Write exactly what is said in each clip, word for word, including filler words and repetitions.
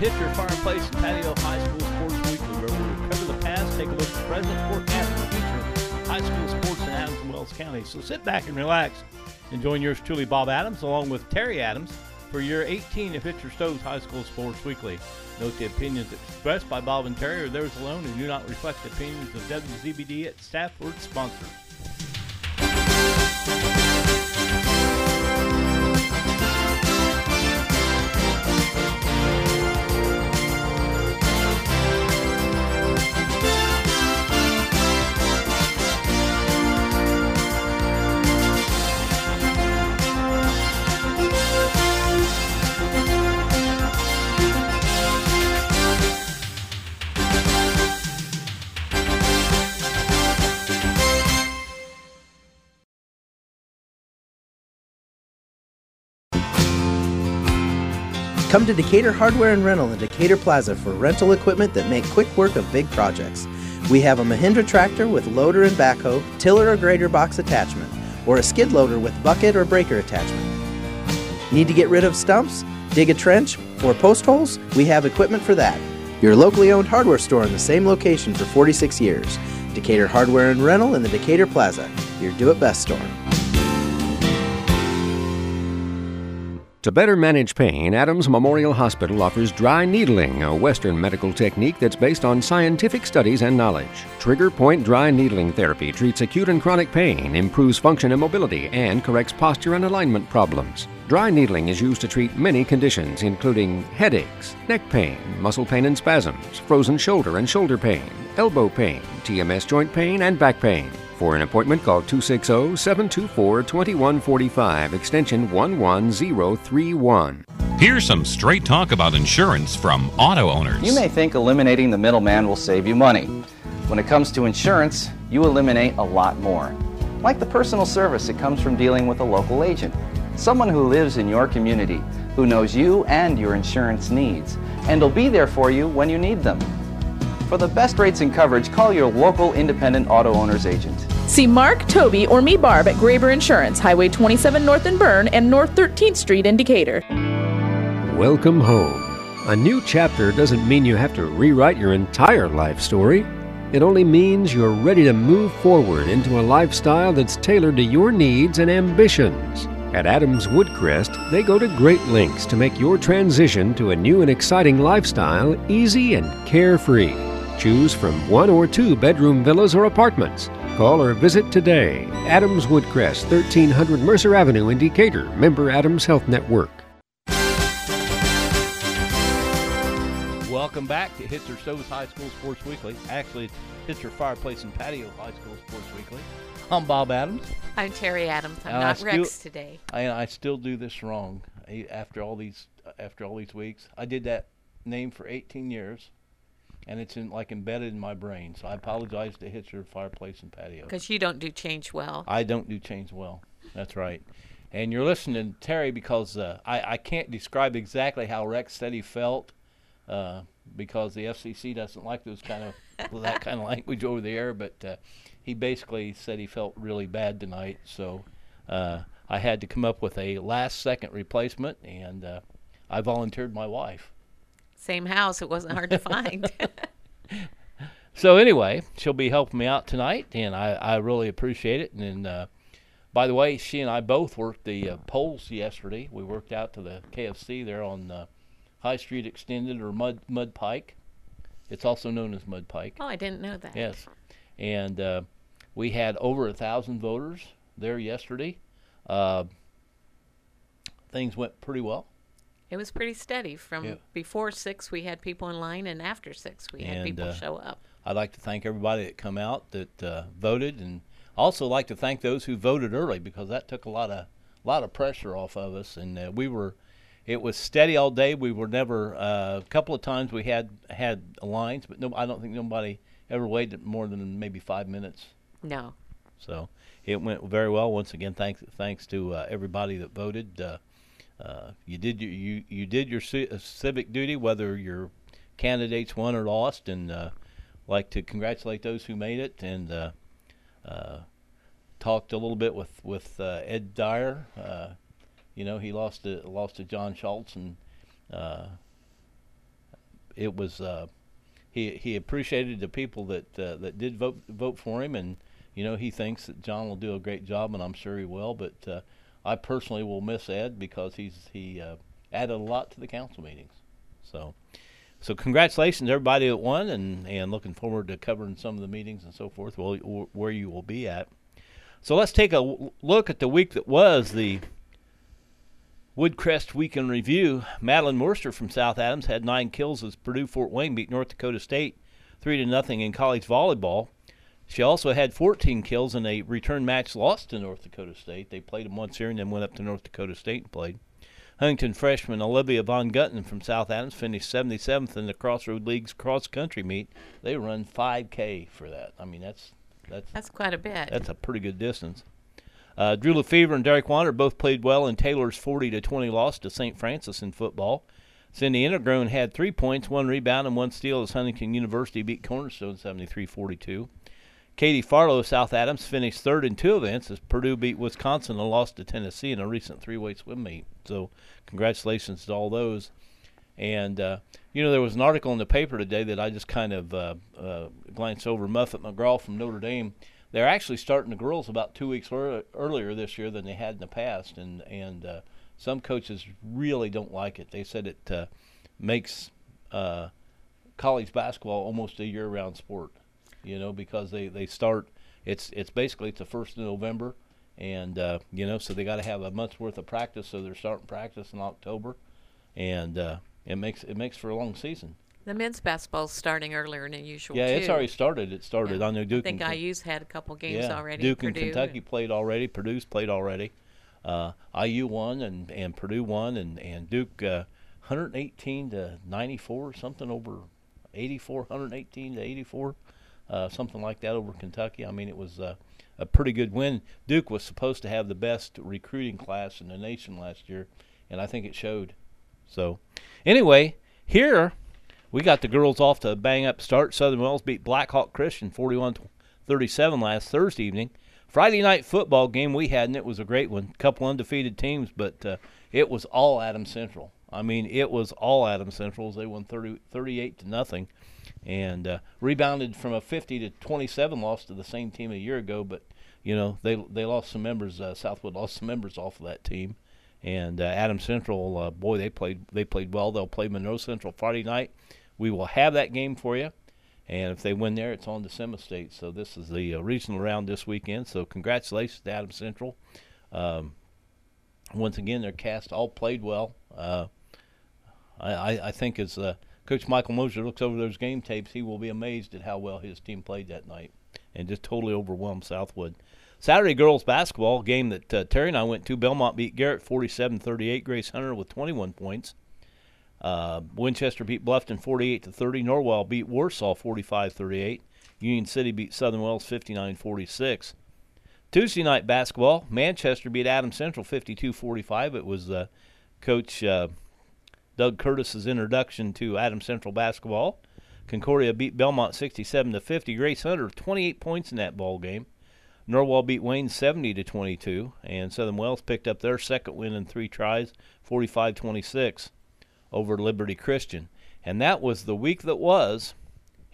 Hitzer Fireplace and Patio High School Sports Weekly, where we cover the past, take a look at the present, forecast, and future high school sports in Adams and Wells County. So sit back and relax and join yours truly, Bob Adams, along with Terry Adams, for year eighteen of Hitzer Stowe's High School Sports Weekly. Note the opinions expressed by Bob and Terry are theirs alone and do not reflect the opinions of W Z B D, its staff, or its sponsors. Come to Decatur Hardware and Rental in Decatur Plaza for rental equipment that make quick work of big projects. We have a Mahindra tractor with loader and backhoe, tiller or grader box attachment, or a skid loader with bucket or breaker attachment. Need to get rid of stumps, dig a trench, or post holes? We have equipment for that. Your locally owned hardware store in the same location for forty-six years. Decatur Hardware and Rental in the Decatur Plaza, your do-it-best store. To better manage pain, Adams Memorial Hospital offers dry needling, a Western medical technique that's based on scientific studies and knowledge. Trigger Point Dry Needling Therapy treats acute and chronic pain, improves function and mobility, and corrects posture and alignment problems. Dry needling is used to treat many conditions, including headaches, neck pain, muscle pain and spasms, frozen shoulder and shoulder pain, elbow pain, T M S joint pain, and back pain. For an appointment, call two six zero, seven two four, two one four five, extension one one zero three one. Here's some straight talk about insurance from Auto Owners. You may think eliminating the middleman will save you money. When it comes to insurance, you eliminate a lot more. Like the personal service that comes from dealing with a local agent, someone who lives in your community, who knows you and your insurance needs, and will be there for you when you need them. For the best rates and coverage, call your local independent Auto Owners agent. See Mark, Toby, or me, Barb, at Graber Insurance, Highway twenty-seven North in Bern and North thirteenth Street in Decatur. Welcome home. A new chapter doesn't mean you have to rewrite your entire life story. It only means you're ready to move forward into a lifestyle that's tailored to your needs and ambitions. At Adams Woodcrest, they go to great lengths to make your transition to a new and exciting lifestyle easy and carefree. Choose from one or two bedroom villas or apartments. Call or visit today. Adams Woodcrest, thirteen hundred Mercer Avenue in Decatur. Member Adams Health Network. Welcome back to Hitzer Stowe's High School Sports Weekly. Actually, it's Hitzer Fireplace and Patio High School Sports Weekly. I'm Bob Adams. I'm Terry Adams. I'm and not still, Rex today. And I still do this wrong after all these after all these weeks. I did that name for eighteen years. And it's in, like embedded in my brain, so I apologize to Hitzer Fireplace and Patio. Because you don't do change well. I don't do change well. That's right. And you're listening, Terry, because uh, I, I can't describe exactly how Rex said he felt, uh, because the F C C doesn't like those kind of that kind of language over the air. But uh, he basically said he felt really bad tonight, so uh, I had to come up with a last-second replacement, and uh, I volunteered my wife. Same house. It wasn't hard to find. So anyway, she'll be helping me out tonight, and I, I really appreciate it. And then, uh, by the way, she and I both worked the uh, polls yesterday. We worked out to the K F C there on uh, High Street Extended or Mud Mud Pike. It's also known as Mud Pike. Oh, I didn't know that. Yes. And uh, we had over one thousand voters there yesterday. Uh, things went pretty well. It was pretty steady. From yeah. before six, we had people in line, and after six, we and, had people uh, show up. I'd like to thank everybody that come out that uh, voted, and also like to thank those who voted early, because that took a lot of lot of pressure off of us. And uh, we were, it was steady all day. We were never uh, a couple of times we had had lines, but no, I don't think nobody ever waited more than maybe five minutes. No. So it went very well. Once again, thanks thanks to uh, everybody that voted. Uh, Uh, you did your, you you did your c- uh, civic duty, whether your candidates won or lost, and uh, like to congratulate those who made it. And uh, uh, talked a little bit with with uh, Ed Dyer. Uh, you know, he lost to lost to John Schultz, and uh, it was uh, he he appreciated the people that uh, that did vote vote for him, and you know he thinks that John will do a great job, and I'm sure he will. But uh, I personally will miss Ed because he's he uh, added a lot to the council meetings. So. So congratulations to everybody that won, and, and looking forward to covering some of the meetings and so forth where, where you will be at. So let's take a look at the week that was, the Woodcrest Week in Review. Madeline Morster from South Adams had nine kills as Purdue Fort Wayne beat North Dakota State three to nothing in college volleyball. She also had fourteen kills in a return match loss to North Dakota State. They played them once here and then went up to North Dakota State and played. Huntington freshman Olivia Von Gutten from South Adams finished seventy-seventh in the Crossroad League's cross-country meet. They run five K for that. I mean, that's that's that's quite a bit. That's a pretty good distance. Uh, Drew Lefevre and Derek Wander both played well in Taylor's forty to twenty loss to Saint Francis in football. Cindy Intergrone had three points, one rebound, and one steal as Huntington University beat Cornerstone seventy-three forty-two. Katie Farlow of South Adams finished third in two events as Purdue beat Wisconsin and lost to Tennessee in a recent three-way swim meet. So congratulations to all those. And, uh, you know, there was an article in the paper today that I just kind of uh, uh, glanced over. Muffet McGraw from Notre Dame, they're actually starting the girls about two weeks early, earlier this year than they had in the past. And, and uh, some coaches really don't like it. They said it uh, makes uh, college basketball almost a year-round sport. You know, because they, they start, it's it's basically it's the first of November, and uh, you know, so they got to have a month's worth of practice. So they're starting practice in October, and uh, it makes it makes for a long season. The men's basketball's starting earlier than usual. Yeah, too. It's already started. It started. Yeah. I know Duke. I think and, I U's had a couple games yeah, already. Duke and Purdue. Kentucky played already. Purdue's played already. Uh, I U won and, and Purdue won and and Duke uh, one eighteen to ninety-four, something over eighty-four, one eighteen to eighty-four. Uh, something like that over Kentucky. I mean, it was uh, a pretty good win. Duke was supposed to have the best recruiting class in the nation last year, and I think it showed. So, anyway, here we got the girls off to a bang-up start. Southern Wells beat Blackhawk Christian forty-one thirty-seven last Thursday evening. Friday night football game we had, and it was a great one. A couple undefeated teams, but uh, it was all Adams Central. I mean, it was all Adams Central. They won thirty, thirty-eight to nothing. And uh, rebounded from a fifty to twenty-seven loss to the same team a year ago, but you know they they lost some members. Uh, Southwood lost some members off of that team, and uh, Adams Central, uh, boy, they played they played well. They'll play Monroe Central Friday night. We will have that game for you, and if they win there, it's on to Sema State. So this is the uh, regional round this weekend. So congratulations to Adams Central. Um, once again, their cast all played well. Uh, I, I I think it's. Uh, Coach Michael Moser looks over those game tapes. He will be amazed at how well his team played that night and just totally overwhelmed Southwood. Saturday girls basketball game that uh, Terry and I went to, Belmont beat Garrett forty-seven thirty-eight. Grace Hunter with twenty-one points. Uh, Winchester beat Bluffton forty-eight to thirty. Norwell beat Warsaw forty-five thirty-eight. Union City beat Southern Wells fifty-nine forty-six. Tuesday night basketball, Manchester beat Adams Central fifty-two forty-five. It was uh, Coach... Uh, Doug Curtis's introduction to Adams Central basketball. Concordia beat Belmont sixty-seven to fifty. Grace Hunter twenty-eight points in that ball game. Norwell beat Wayne seventy to twenty-two, and Southern Wells picked up their second win in three tries, forty-five twenty-six, over Liberty Christian. And that was the week that was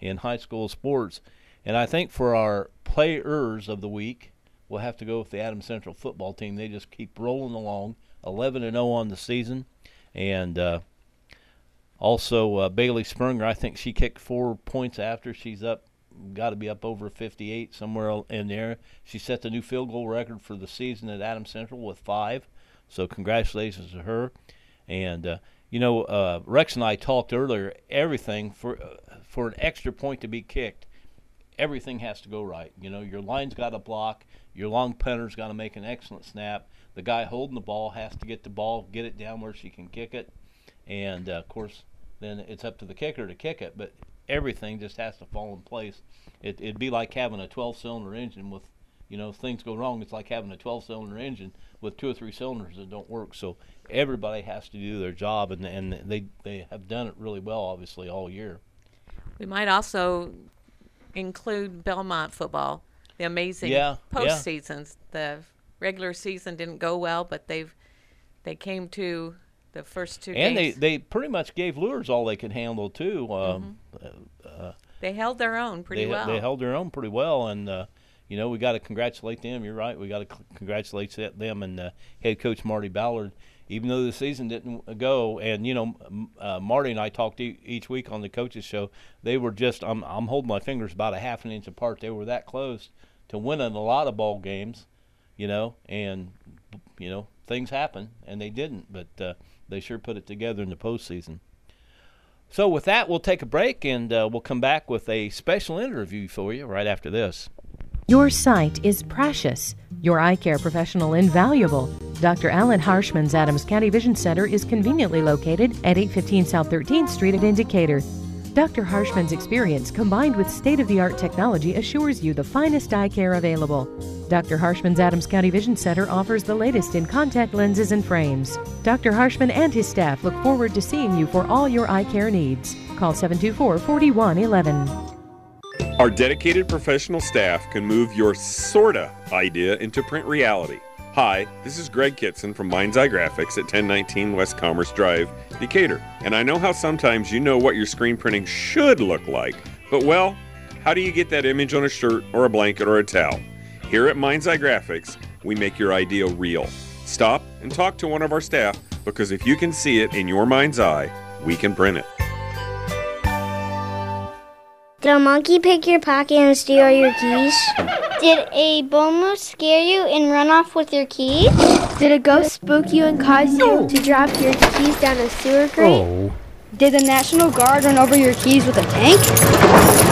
in high school sports. And I think for our players of the week, we'll have to go with the Adams Central football team. They just keep rolling along, eleven and oh on the season, and uh, Also, uh, Bailey Springer, I think she kicked four points after. She's up, got to be up over fifty-eight somewhere in there. She set the new field goal record for the season at Adams Central with five. So congratulations to her. And, uh, you know, uh, Rex and I talked earlier, everything for, uh, for an extra point to be kicked, everything has to go right. You know, your line's got to block. Your long punter's got to make an excellent snap. The guy holding the ball has to get the ball, get it down where she can kick it. And, uh, of course, then it's up to the kicker to kick it, but everything just has to fall in place. It, it'd be like having a twelve-cylinder engine with, you know, if things go wrong, it's like having a twelve-cylinder engine with two or three cylinders that don't work. So everybody has to do their job, and, and they, they have done it really well, obviously, all year. We might also include Belmont football, the amazing yeah, postseasons. Yeah. The regular season didn't go well, but they've they came to – The first two and games. And they, they pretty much gave Lures all they could handle, too. Um, mm-hmm. uh, they held their own pretty they, well. They held their own pretty well. And, uh, you know, we got to congratulate them. You're right. We got to congratulate them and uh, head coach Marty Ballard, even though the season didn't go. And, you know, uh, Marty and I talked e- each week on the coaches show. They were just, I'm, I'm holding my fingers about a half an inch apart. They were that close to winning a lot of ball games, you know, and, you know, things happen, and they didn't. But, uh, they sure put it together in the postseason. So with that, we'll take a break, and uh, we'll come back with a special interview for you right after this. Your sight is precious, your eye care professional invaluable. Doctor Alan Harshman's Adams County Vision Center is conveniently located at eight fifteen South thirteenth Street in Decatur. Doctor Harshman's experience combined with state-of-the-art technology assures you the finest eye care available. Doctor Harshman's Adams County Vision Center offers the latest in contact lenses and frames. Doctor Harshman and his staff look forward to seeing you for all your eye care needs. Call seven two four, four one one one. Our dedicated professional staff can move your sorta idea into print reality. Hi, this is Greg Kitson from Mind's Eye Graphics at ten nineteen West Commerce Drive, Decatur. And I know how sometimes you know what your screen printing should look like, but, well, how do you get that image on a shirt or a blanket or a towel? Here at Mind's Eye Graphics, we make your idea real. Stop and talk to one of our staff, because if you can see it in your mind's eye, we can print it. Did a monkey pick your pocket and steal your keys? Did a bull scare you and run off with your keys? Did a ghost spook you and cause no. you to drop your keys down a sewer grate? Oh. Did the National Guard run over your keys with a tank?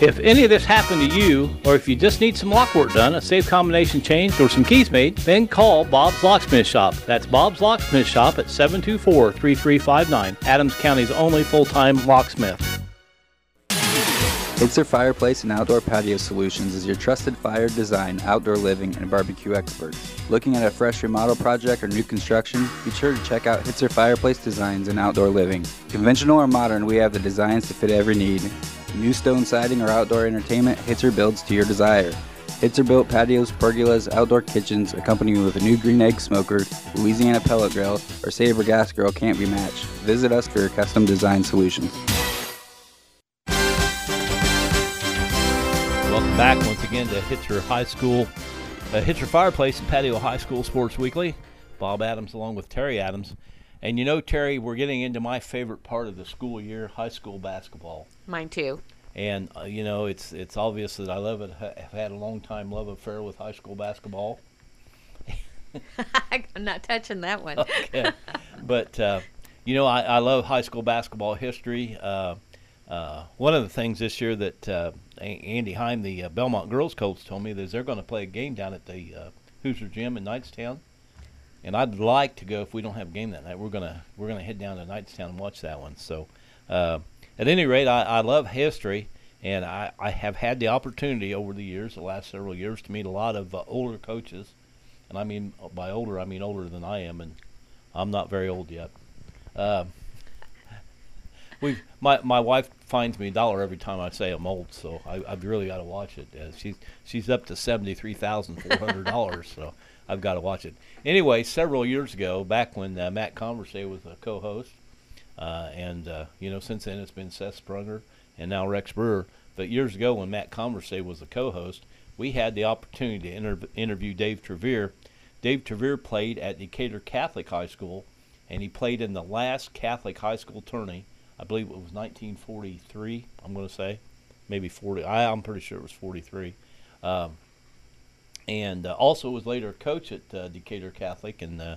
If any of this happened to you, or if you just need some lock work done, a safe combination changed, or some keys made, then call Bob's Locksmith Shop. That's Bob's Locksmith Shop at seven two four, three three five nine, Adams County's only full-time locksmith. Hitzer Fireplace and Outdoor Patio Solutions is your trusted fire, design, outdoor living, and barbecue expert. Looking at a fresh remodel project or new construction? Be sure to check out Hitzer Fireplace Designs and Outdoor Living. Conventional or modern, we have the designs to fit every need. New stone siding or outdoor entertainment, Hitzer builds to your desire. Hitzer built patios, pergolas, outdoor kitchens, accompanied with a new Green Egg smoker, Louisiana pellet grill, or Saber gas grill can't be matched. Visit us for your custom design solutions. Welcome back once again to Hitzer High School, uh, Hitzer Fireplace and Patio High School Sports Weekly. Bob Adams along with Terry Adams. And you know, Terry, we're getting into my favorite part of the school year, high school basketball. Mine too. And, uh, you know, it's it's obvious that I love it. I've had a long-time love affair with high school basketball. I'm not touching that one. Okay. But, uh, you know, I, I love high school basketball history. Uh, uh, one of the things this year that uh, – Andy Heim, the uh, Belmont girls coach, told me that they're going to play a game down at the uh, Hoosier Gym in Knightstown, and I'd like to go. If we don't have a game that night, we're gonna we're gonna head down to Knightstown and watch that one. So, uh, at any rate, I, I love history, and I, I have had the opportunity over the years, the last several years, to meet a lot of uh, older coaches, and I mean by older, I mean older than I am, and I'm not very old yet. Uh, we my my wife finds me a dollar every time I say I'm old, so I, I've really got to watch it. Uh, she's she's up to seventy-three thousand four hundred dollars, so I've got to watch it. Anyway, several years ago, back when uh, Matt Conversay was a co-host, uh, and uh, you know, since then it's been Seth Sprunger and now Rex Brewer. But years ago, when Matt Conversay was a co-host, we had the opportunity to inter- interview Dave Trevere. Dave Trevere played at Decatur Catholic High School, and he played in the last Catholic high school tourney. I believe it was nineteen forty-three, I'm going to say, maybe forty. I, I'm pretty sure it was forty-three. Um, and uh, also was later a coach at uh, Decatur Catholic, and uh,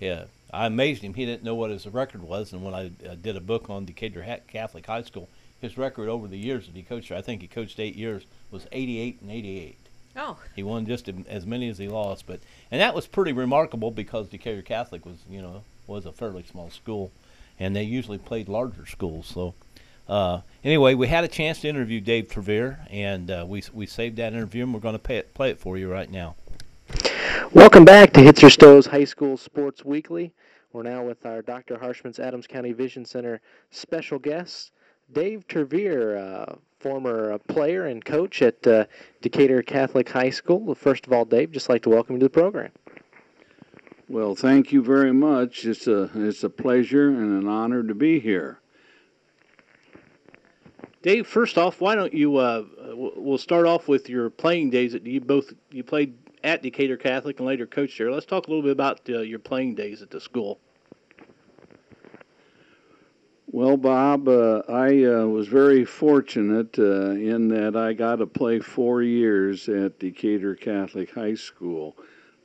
yeah, I amazed him. He didn't know what his record was, and when I uh, did a book on Decatur Catholic High School, his record over the years that he coached, I think he coached eight years, was eighty-eight and eighty-eight. Oh. He won just as many as he lost. but And that was pretty remarkable because Decatur Catholic was, you know, was a fairly small school. And they usually played larger schools. So, uh, anyway, we had a chance to interview Dave Trevere, and uh, we we saved that interview, and we're going to play it, play it for you right now. Welcome back to Hitzer Stowe's High School Sports Weekly. We're now with our Doctor Harshman's Adams County Vision Center special guest, Dave Trevere, uh, former player and coach at uh, Decatur Catholic High School. First of all, Dave, just like to welcome you to the program. Well, thank you very much. It's a, it's a pleasure and an honor to be here. Dave, first off, why don't you, uh, we'll start off with your playing days that you both, you played at Decatur Catholic and later coached there. Let's talk a little bit about uh, your playing days at the school. Well, Bob, uh, I uh, was very fortunate uh, in that I got to play four years at Decatur Catholic High School.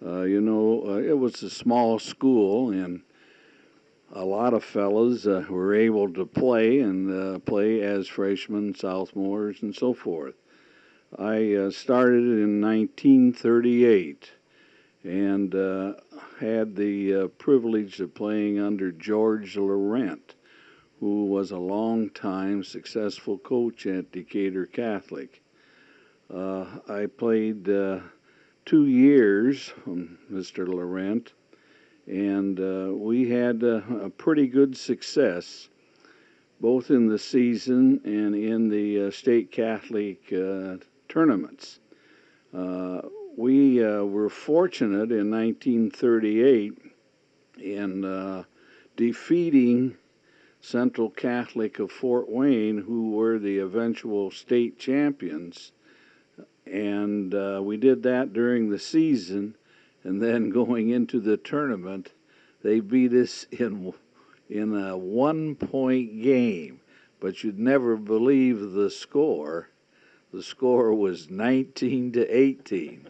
Uh, you know, uh, it was a small school, and a lot of fellas uh, were able to play and uh, play as freshmen, sophomores, and so forth. I uh, started in nineteen thirty-eight and uh, had the uh, privilege of playing under George Laurent, who was a long-time successful coach at Decatur Catholic. Uh, I played uh, two years, um, Mister Laurent, and uh, we had uh, a pretty good success, both in the season and in the uh, state Catholic uh, tournaments. Uh, we uh, were fortunate in nineteen thirty-eight in uh, defeating Central Catholic of Fort Wayne, who were the eventual state champions, and uh, we did that during the season, and then going into the tournament, they beat us in in a one-point game, but you'd never believe the score. The score was nineteen to eighteen.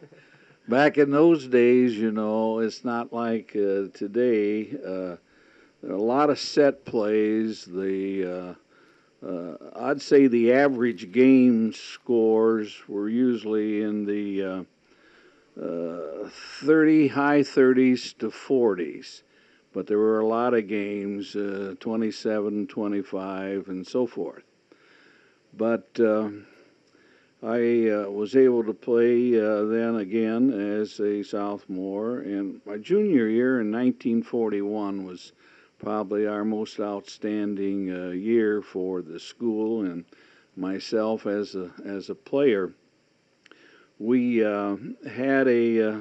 Back in those days, you know, it's not like uh, today. Uh, A lot of set plays. The uh, uh, I'd say the average game scores were usually in the uh, uh, thirty, high thirties to forties, but there were a lot of games, uh, twenty-seven, twenty-five, and so forth. But uh, I uh, was able to play uh, then again as a sophomore, and my junior year in nineteen forty-one was probably our most outstanding uh, year for the school and myself as a as a player. We uh, had a, uh,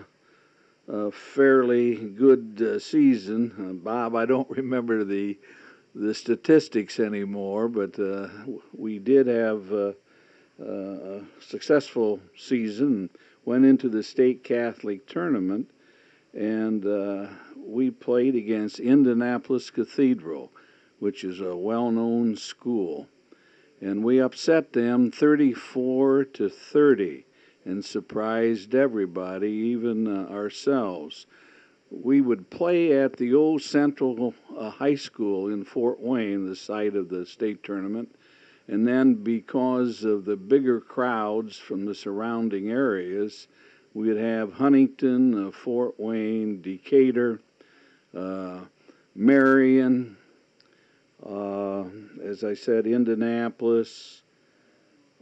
a fairly good uh, season. Uh, Bob, I don't remember the the statistics anymore, but uh, we did have uh, a successful season. Went into the state Catholic tournament, and Uh, we played against Indianapolis Cathedral, which is a well-known school, and we upset them thirty-four to thirty and surprised everybody, even uh, ourselves. We would play at the old Central uh, High School in Fort Wayne, the site of the state tournament, and then because of the bigger crowds from the surrounding areas, we'd have Huntington, uh, Fort Wayne, Decatur, Uh, Marion, uh, as I said, Indianapolis,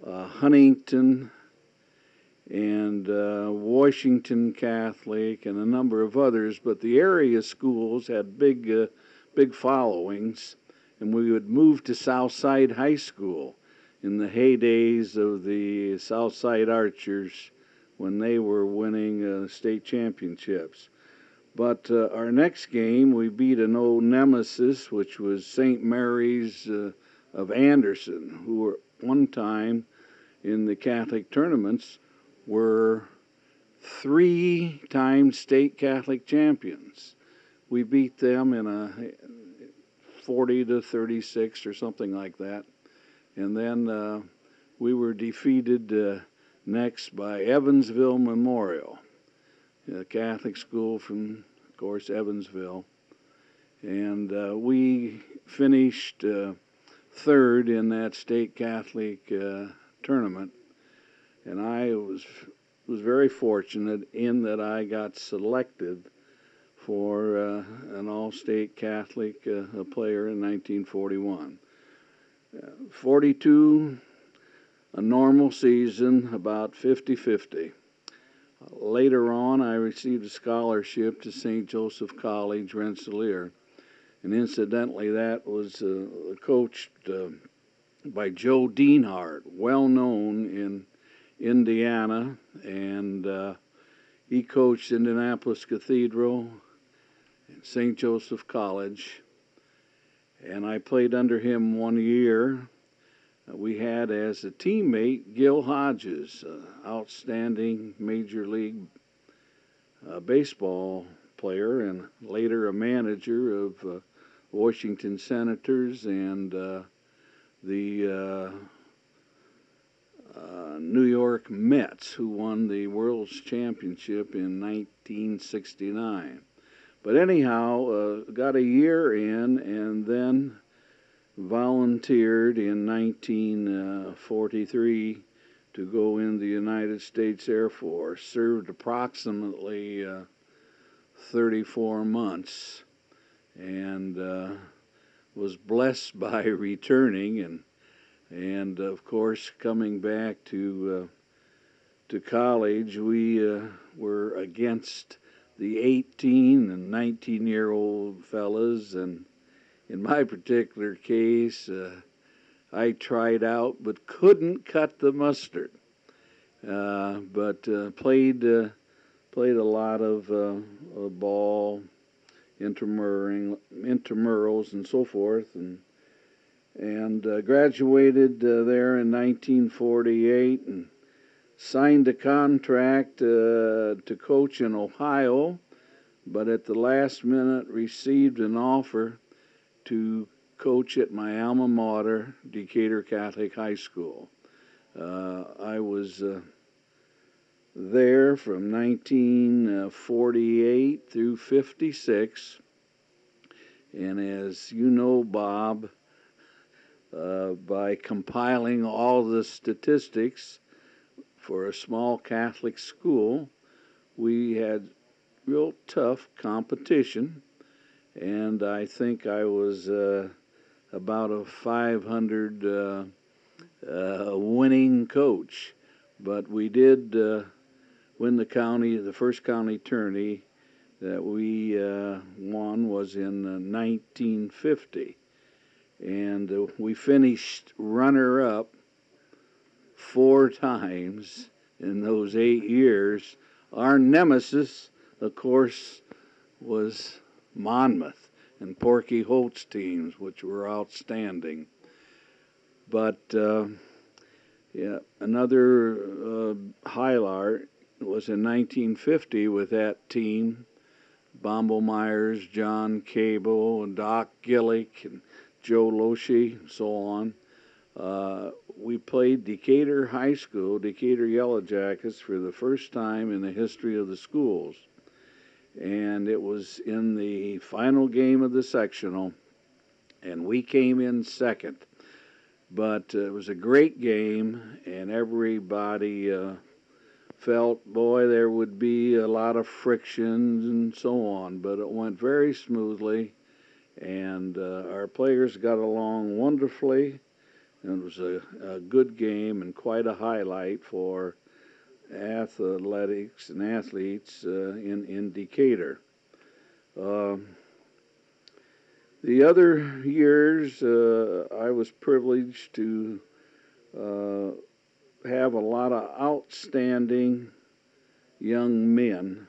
uh, Huntington, and uh, Washington Catholic, and a number of others. But the area schools had big, uh, big followings, and we would move to Southside High School in the heydays of the Southside Archers when they were winning uh, state championships. But uh, our next game, we beat an old nemesis, which was Saint Mary's uh, of Anderson, who were one time in the Catholic tournaments were three-time state Catholic champions. We beat them in a forty to thirty-six or something like that. And then uh, we were defeated uh, next by Evansville Memorial, a Catholic school from, of course, Evansville. And uh, we finished uh, third in that state Catholic uh, tournament. And I was, was very fortunate in that I got selected for uh, an all-state Catholic uh, player in nineteen forty-one. Uh, forty-two, a normal season, about fifty fifty. Later on, I received a scholarship to Saint Joseph College, Rensselaer, and incidentally, that was uh, coached uh, by Joe Deanhart, well known in Indiana, and uh, he coached Indianapolis Cathedral, Saint Joseph College, and I played under him one year. We had as a teammate Gil Hodges, an outstanding Major League uh, Baseball player and later a manager of uh, Washington Senators and uh, the uh, uh, New York Mets, who won the World's Championship in nineteen sixty-nine. But anyhow, uh, got a year in and then volunteered in nineteen forty-three to go in the United States Air Force, served approximately uh, thirty-four months, and uh, was blessed by returning and, and of course, coming back to, uh, to college. We uh, were against the eighteen and nineteen-year-old fellas, and in my particular case, uh, I tried out but couldn't cut the mustard. Uh, but uh, played uh, played a lot of uh, ball, intermuring, intramurals, and so forth, and and uh, graduated uh, there in nineteen forty-eight and signed a contract uh, to coach in Ohio, but at the last minute received an offer to coach at my alma mater, Decatur Catholic High School. Uh, I was uh, there from nineteen forty-eight through fifty-six, and as you know, Bob, uh, by compiling all the statistics for a small Catholic school, we had real tough competition. And I think I was uh, about a five hundred uh, uh, winning coach. But we did uh, win the county, the first county tourney that we uh, won was in nineteen fifty. And uh, we finished runner-up four times in those eight years. Our nemesis, of course, was Monmouth and Porky Holt's teams, which were outstanding. But uh, yeah, another uh, highlight was in nineteen fifty with that team, Bombo Myers, John Cable, and Doc Gillick, and Joe Loeschy, and so on. Uh, we played Decatur High School, Decatur Yellow Jackets, for the first time in the history of the schools. And it was in the final game of the sectional, and we came in second. But uh, it was a great game, and everybody uh, felt, boy, there would be a lot of frictions and so on. But it went very smoothly, and uh, our players got along wonderfully. And it was a, a good game and quite a highlight for athletics and athletes uh, in, in Decatur. Uh, the other years, uh, I was privileged to uh, have a lot of outstanding young men.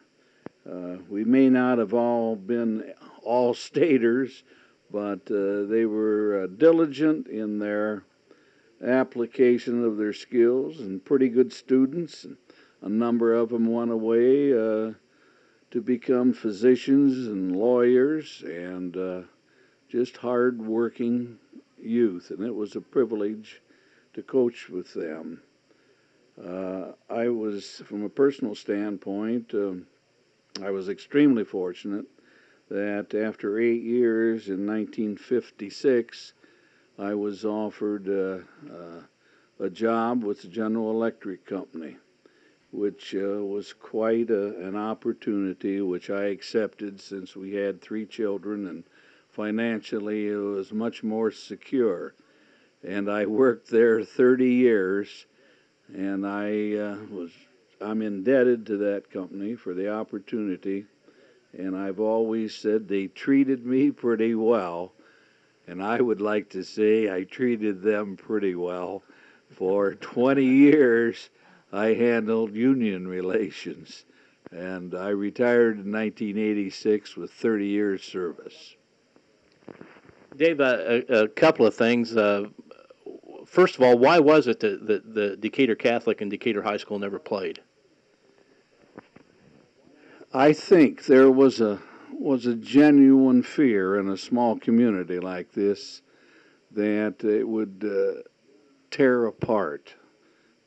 Uh, we may not have all been all-staters, but uh, they were uh, diligent in their application of their skills and pretty good students. And a number of them went away uh, to become physicians and lawyers and uh, just hard-working youth, and it was a privilege to coach with them. Uh, I was, from a personal standpoint, um, I was extremely fortunate that after eight years in nineteen fifty-six, I was offered uh, uh, a job with the General Electric Company, which uh, was quite a, an opportunity, which I accepted since we had three children, and financially it was much more secure. And I worked there thirty years, and I uh, was, I'm indebted to that company for the opportunity, and I've always said they treated me pretty well. And I would like to say I treated them pretty well. For twenty years, I handled union relations and I retired in nineteen eighty-six with thirty years service. Dave, uh, a, a couple of things. Uh, first of all, why was it that the, the Decatur Catholic and Decatur High School never played? I think there was a was a genuine fear in a small community like this that it would uh, tear apart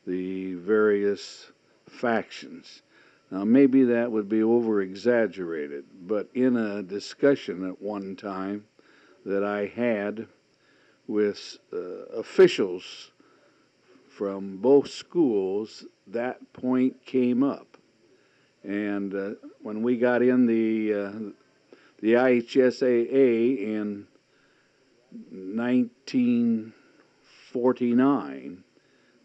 the various factions. Now, maybe that would be over-exaggerated, but in a discussion at one time that I had with uh, officials from both schools, that point came up. And uh, when we got in the, uh, the I H S A A in nineteen forty-nine,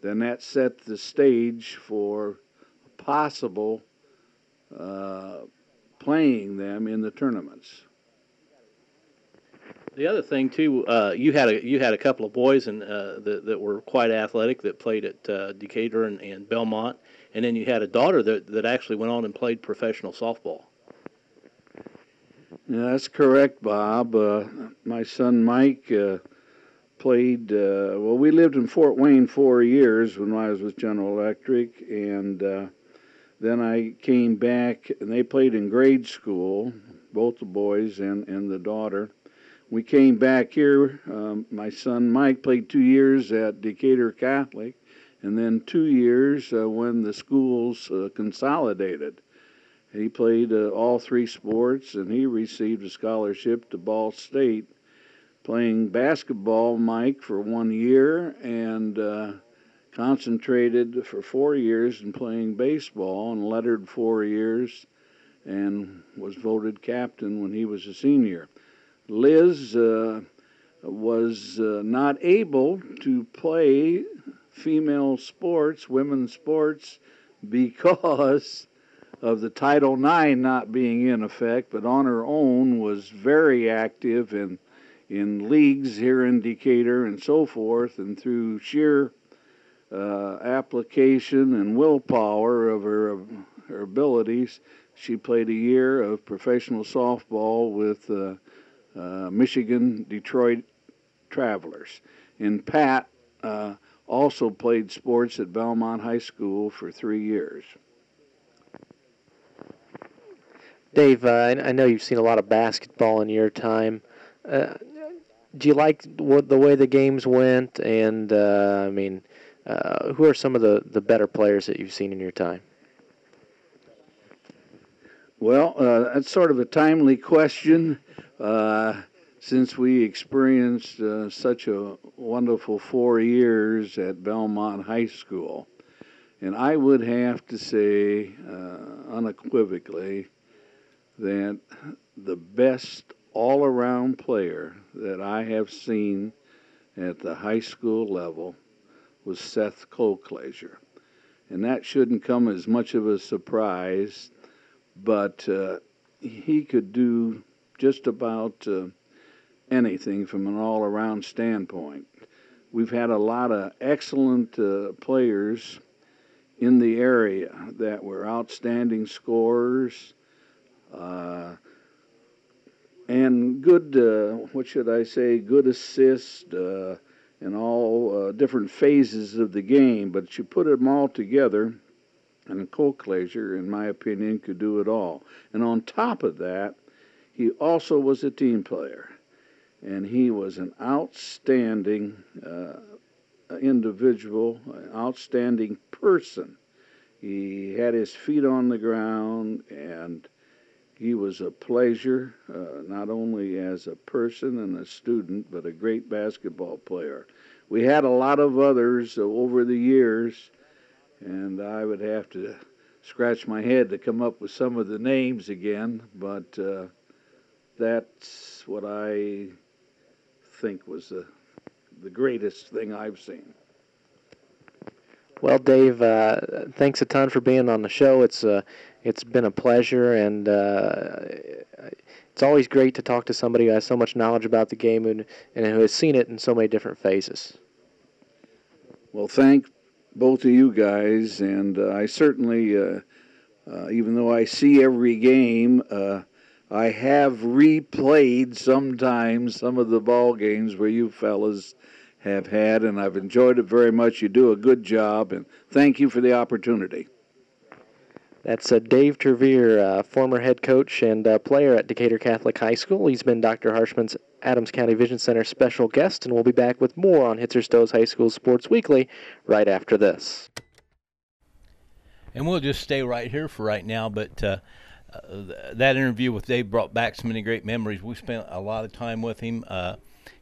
then that set the stage for possible uh, playing them in the tournaments. The other thing too, uh, you had a you had a couple of boys and uh, that that were quite athletic that played at uh, Decatur and, and Belmont, and then you had a daughter that that actually went on and played professional softball. Yeah, that's correct, Bob. Uh, my son Mike uh, played. Uh, well, we lived in Fort Wayne four years when I was with General Electric, and uh, then I came back, and they played in grade school, both the boys and and the daughter. We came back here. Um, my son Mike played two years at Decatur Catholic, and then two years uh, when the schools uh, consolidated. He played uh, all three sports, and he received a scholarship to Ball State, playing basketball, Mike, for one year, and uh, concentrated for four years in playing baseball, and lettered four years, and was voted captain when he was a senior. Liz uh, was uh, not able to play female sports, women's sports, because of the Title nine not being in effect, but on her own was very active in, in leagues here in Decatur and so forth, and through sheer uh, application and willpower of her, of her abilities, she played a year of professional softball with uh, Uh, Michigan, Detroit Travelers. And Pat uh, also played sports at Belmont High School for three years. Dave, uh, I know you've seen a lot of basketball in your time. Uh, do you like what, the way the games went? And, uh, I mean, uh, who are some of the, the better players that you've seen in your time? Well, uh, that's sort of a timely question uh, since we experienced uh, such a wonderful four years at Belmont High School. And I would have to say uh, unequivocally that the best all-around player that I have seen at the high school level was Seth Colclaser. And that shouldn't come as much of a surprise, but uh, he could do just about uh, anything from an all-around standpoint. We've had a lot of excellent uh, players in the area that were outstanding scorers uh, and good, uh, what should I say, good assist uh, in all uh, different phases of the game, but you put them all together, and Colclaser, in my opinion, could do it all. And on top of that, he also was a team player. And he was an outstanding uh, individual, an outstanding person. He had his feet on the ground, and he was a pleasure, uh, not only as a person and a student, but a great basketball player. We had a lot of others uh, over the years, and I would have to scratch my head to come up with some of the names again, but uh, that's what I think was the, the greatest thing I've seen. Well, Dave, uh, thanks a ton for being on the show. It's uh, it's been a pleasure, and uh, it's always great to talk to somebody who has so much knowledge about the game and, and who has seen it in so many different phases. Well, thanks both of you guys, and uh, I certainly uh, Uh, even though I see every game, uh, I have replayed sometimes some of the ball games where you fellas have had, and I've enjoyed it very much. You do a good job, and thank you for the opportunity. That's uh, Dave Trevere, uh, former head coach and uh, player at Decatur Catholic High School. He's been Doctor Harshman's Adams County Vision Center special guest, and we'll be back with more on Hitzer Stowe's High School Sports Weekly right after this. And we'll just stay right here for right now, but uh, uh, that interview with Dave brought back so many great memories. We spent a lot of time with him. Uh,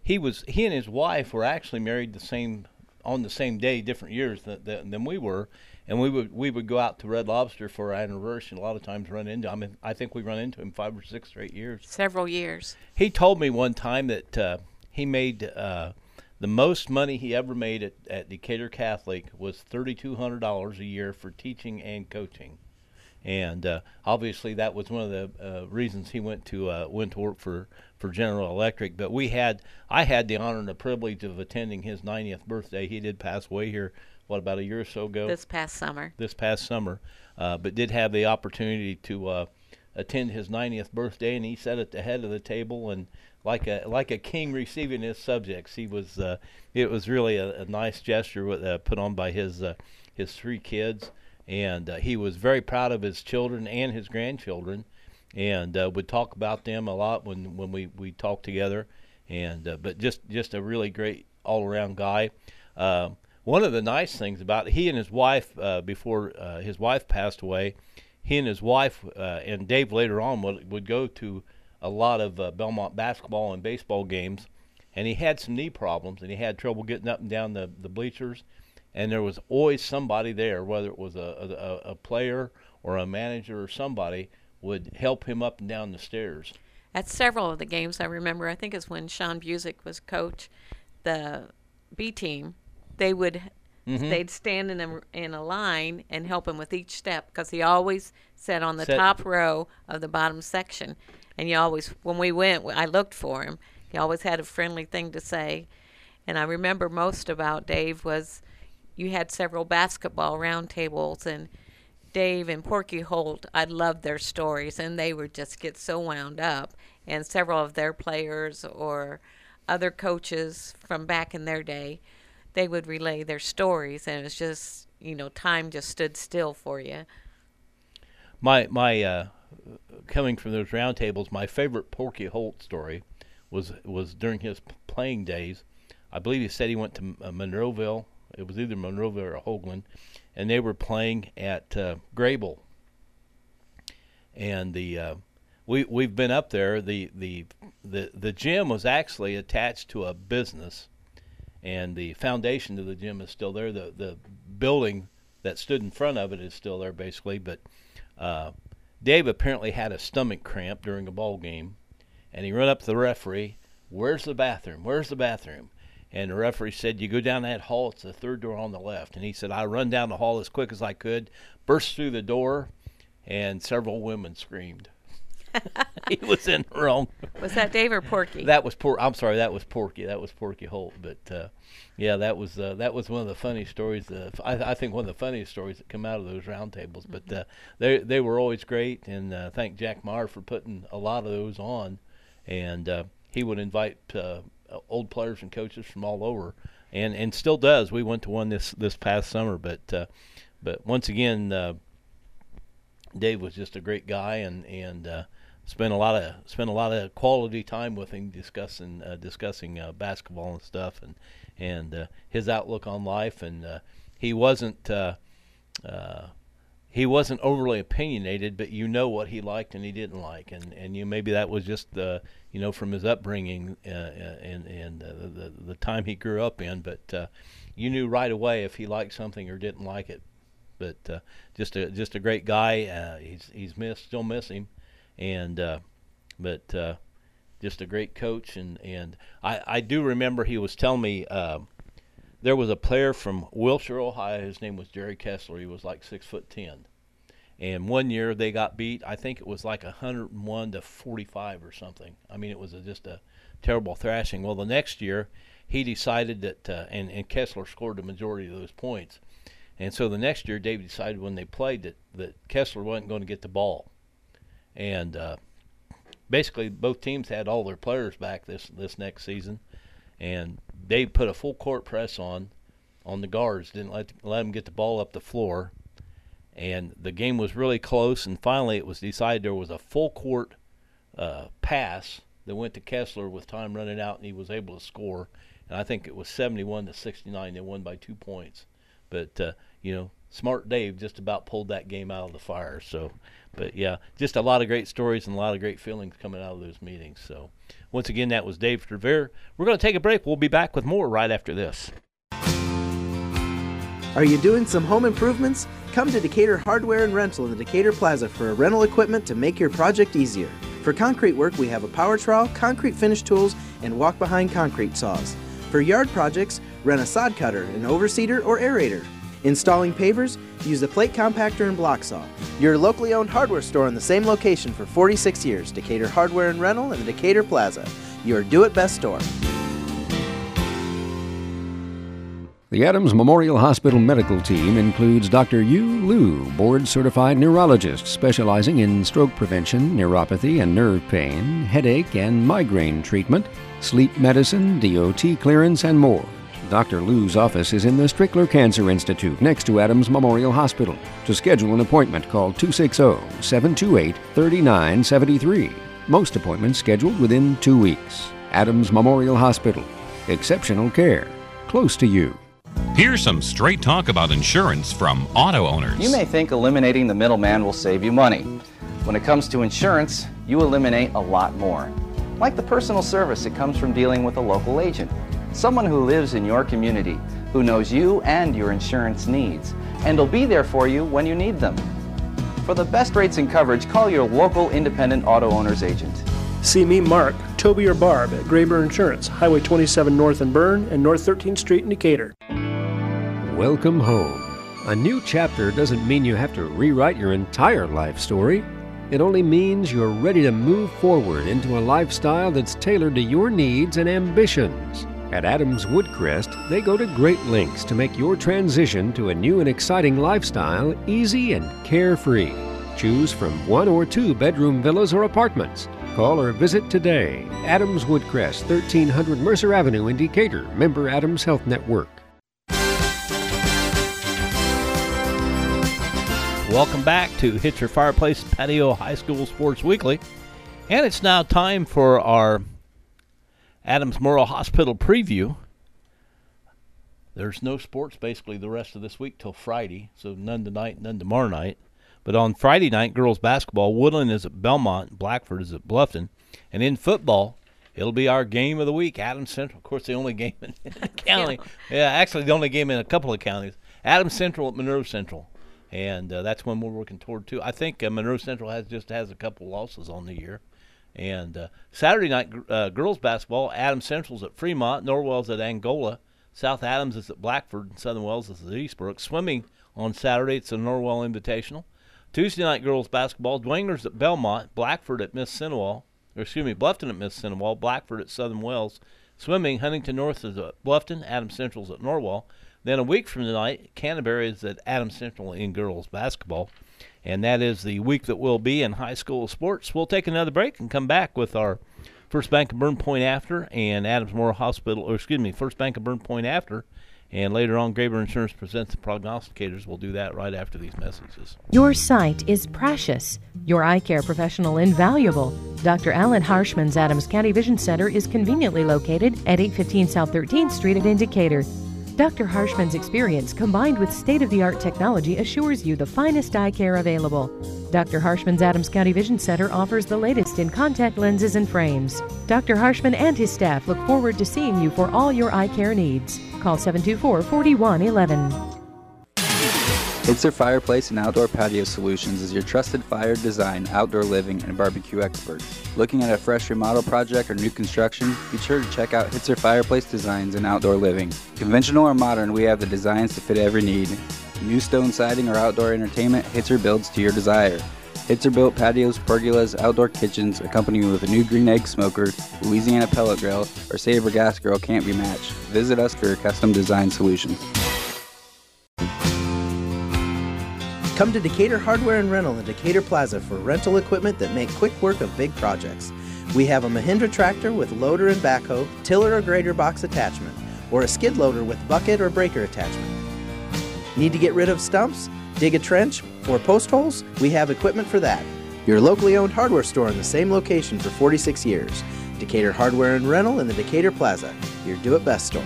he was he and his wife were actually married the same on the same day, different years than, than, than we were. And we would we would go out to Red Lobster for our anniversary, and a lot of times run into him. I mean, I think we run into him five or six or eight years. Several years. He told me one time that uh, he made uh, the most money he ever made at, at Decatur Catholic was thirty-two hundred dollars a year for teaching and coaching, and uh, obviously that was one of the uh, reasons he went to uh, went to work for for General Electric. But we had I had the honor and the privilege of attending his ninetieth birthday. He did pass away here. What, about a year or so ago? This past summer. This past summer, uh, but did have the opportunity to uh, attend his ninetieth birthday, and he sat at the head of the table, and like a like a king receiving his subjects, he was. Uh, it was really a, a nice gesture with, uh, put on by his uh, his three kids, and uh, he was very proud of his children and his grandchildren, and uh, would talk about them a lot when when we we talked together, and uh, but just just a really great all around guy. Uh, One of the nice things about it, he and his wife, uh, before uh, his wife passed away, he and his wife uh, and Dave later on would, would go to a lot of uh, Belmont basketball and baseball games, and he had some knee problems, and he had trouble getting up and down the, the bleachers, and there was always somebody there, whether it was a, a, a player or a manager or somebody, would help him up and down the stairs. At several of the games I remember, I think it's when Sean Busick was coach, the B team, they would mm-hmm. they'd stand in a, in a line and help him with each step, because he always sat on the Set. top row of the bottom section, and you always, when we went, I looked for him. He always had a friendly thing to say. And I remember most about Dave was you had several basketball round tables, and Dave and Porky Holt, I loved their stories, and they would just get so wound up, and several of their players or other coaches from back in their day, they would relay their stories, and it was just, you know, time just stood still for you. My, my uh, coming from those roundtables, my favorite Porky Holt story was was during his playing days. I believe he said he went to uh, Monroeville. It was either Monroeville or Hoagland, and they were playing at uh, Grable. And the uh, we we've been up there. The the the the gym was actually attached to a business. And the foundation of the gym is still there. The the building that stood in front of it is still there, basically. But uh, Dave apparently had a stomach cramp during a ball game, and he ran up to the referee, "Where's the bathroom? Where's the bathroom?" And the referee said, "You go down that hall. It's the third door on the left." And he said, "I run down the hall as quick as I could, burst through the door, and several women screamed." He was in the wrong. Was that Dave or Porky? That was Porky. I'm sorry, that was Porky. That was Porky Holt. But uh, yeah, that was uh, that was one of the funny stories. Uh, I, I think one of the funniest stories that come out of those roundtables. Mm-hmm. But uh, they they were always great, and uh, thank Jack Meyer for putting a lot of those on. And uh, he would invite uh, old players and coaches from all over, and and still does. We went to one this this past summer, but uh, but once again, uh, Dave was just a great guy, and and. Uh, Spent a lot of spent a lot of quality time with him discussing uh, discussing uh, basketball and stuff, and and uh, his outlook on life, and uh, he wasn't uh, uh, he wasn't overly opinionated, but you know what he liked and he didn't like, and, and you maybe that was just the you know from his upbringing uh, and and uh, the the time he grew up in, but uh, you knew right away if he liked something or didn't like it, but uh, just a just a great guy. Uh, he's he's missed still miss him. And, uh, but, uh, just a great coach. And, and I, I do remember he was telling me, uh, there was a player from Wilshire, Ohio. His name was Jerry Kessler. He was like six foot ten. And one year they got beat. I think it was like one oh one to forty-five or something. I mean, it was a, just a terrible thrashing. Well, the next year he decided that, uh, and, and Kessler scored the majority of those points. And so the next year, David decided when they played that, that Kessler wasn't going to get the ball. And uh, basically both teams had all their players back this, this next season. And Dave put a full court press on on the guards, didn't let, let them get the ball up the floor. And the game was really close, and finally it was decided there was a full court uh, pass that went to Kessler with time running out, and he was able to score. And I think it was seventy-one to sixty-nine. They won by two points. But, uh, you know, smart Dave just about pulled that game out of the fire. So, but, yeah, just a lot of great stories and a lot of great feelings coming out of those meetings. So, once again, that was Dave Trevere. We're going to take a break. We'll be back with more right after this. Are you doing some home improvements? Come to Decatur Hardware and Rental in the Decatur Plaza for rental equipment to make your project easier. For concrete work, we have a power trowel, concrete finish tools, and walk-behind concrete saws. For yard projects, rent a sod cutter, an overseeder, or aerator. Installing pavers, use the plate compactor and block saw. Your locally owned hardware store in the same location for forty-six years, Decatur Hardware and Rental in the Decatur Plaza, your do-it-best store. The Adams Memorial Hospital medical team includes Doctor Yu Liu, board-certified neurologist specializing in stroke prevention, neuropathy and nerve pain, headache and migraine treatment, sleep medicine, D O T clearance, and more. Doctor Liu's office is in the Strickler Cancer Institute next to Adams Memorial Hospital. To schedule an appointment, call two six zero, seven two eight, three nine seven three. Most appointments scheduled within two weeks. Adams Memorial Hospital. Exceptional care. Close to you. Here's some straight talk about insurance from Auto Owners. You may think eliminating the middleman will save you money. When it comes to insurance, you eliminate a lot more. Like the personal service that comes from dealing with a local agent. Someone who lives in your community, who knows you and your insurance needs, and will be there for you when you need them. For the best rates and coverage, call your local independent Auto Owners agent. See me, Mark, Toby, or Barb at Graber Insurance, Highway twenty-seven North in Bern and North thirteenth Street in Decatur. Welcome home. A new chapter doesn't mean you have to rewrite your entire life story. It only means you're ready to move forward into a lifestyle that's tailored to your needs and ambitions. At Adams Woodcrest, they go to great lengths to make your transition to a new and exciting lifestyle easy and carefree. Choose from one or two bedroom villas or apartments. Call or visit today. Adams Woodcrest, thirteen hundred Mercer Avenue in Decatur, member Adams Health Network. Welcome back to Hitzer Fireplace Patio High School Sports Weekly. And it's now time for our Adams Memorial Hospital preview. There's no sports basically the rest of this week till Friday, so none tonight, none tomorrow night. But on Friday night, girls basketball, Woodland is at Belmont, Blackford is at Bluffton. And in football, it'll be our game of the week, Adams Central. Of course, the only game in the county. Yeah, actually the only game in a couple of counties. Adams Central at Monroe Central. And uh, that's one we're working toward, too. I think uh, Monroe Central has just has a couple losses on the year. And uh, Saturday night, uh, girls basketball, Adams Central's at Fremont, Norwell's at Angola, South Adams is at Blackford, and Southern Wells is at Eastbrook. Swimming on Saturday, it's the Norwell Invitational. Tuesday night, girls basketball, Dwanger's at Belmont, Blackford at Miss Cinewall, or excuse me, Bluffton at Miss Cinewall, Blackford at Southern Wells. Swimming, Huntington North is at Bluffton, Adams Central's at Norwell. Then a week from tonight, Canterbury is at Adams Central in girls basketball. And that is the week that will be in high school sports. We'll take another break and come back with our First Bank of Bern Point After and Adams Memorial Hospital, or excuse me, First Bank of Bern Point After. And later on, Graber Insurance presents the prognosticators. We'll do that right after these messages. Your sight is precious. Your eye care professional invaluable. Doctor Alan Harshman's Adams County Vision Center is conveniently located at eight fifteen South thirteenth Street in Decatur. Doctor Harshman's experience combined with state-of-the-art technology assures you the finest eye care available. Doctor Harshman's Adams County Vision Center offers the latest in contact lenses and frames. Doctor Harshman and his staff look forward to seeing you for all your eye care needs. Call seven two four, four one one one. Hitzer Fireplace and Outdoor Patio Solutions is your trusted fire, design, outdoor living, and barbecue expert. Looking at a fresh remodel project or new construction? Be sure to check out Hitzer Fireplace Designs and Outdoor Living. Conventional or modern, we have the designs to fit every need. New stone siding or outdoor entertainment, Hitzer builds to your desire. Hitzer built patios, pergolas, outdoor kitchens, accompanied with a new Green Egg smoker, Louisiana pellet grill, or Saber gas grill can't be matched. Visit us for your custom design solutions. Come to Decatur Hardware and Rental in Decatur Plaza for rental equipment that make quick work of big projects. We have a Mahindra tractor with loader and backhoe, tiller or grader box attachment, or a skid loader with bucket or breaker attachment. Need to get rid of stumps, dig a trench, or post holes? We have equipment for that. Your locally owned hardware store in the same location for forty-six years. Decatur Hardware and Rental in the Decatur Plaza, your do-it-best store.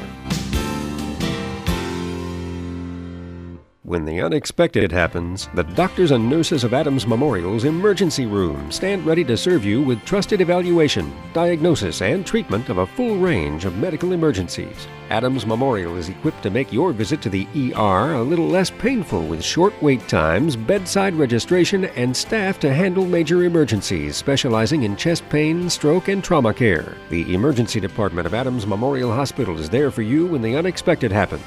When the unexpected happens, the doctors and nurses of Adams Memorial's emergency room stand ready to serve you with trusted evaluation, diagnosis, and treatment of a full range of medical emergencies. Adams Memorial is equipped to make your visit to the E R a little less painful with short wait times, bedside registration, and staff to handle major emergencies, specializing in chest pain, stroke, and trauma care. The emergency department of Adams Memorial Hospital is there for you when the unexpected happens.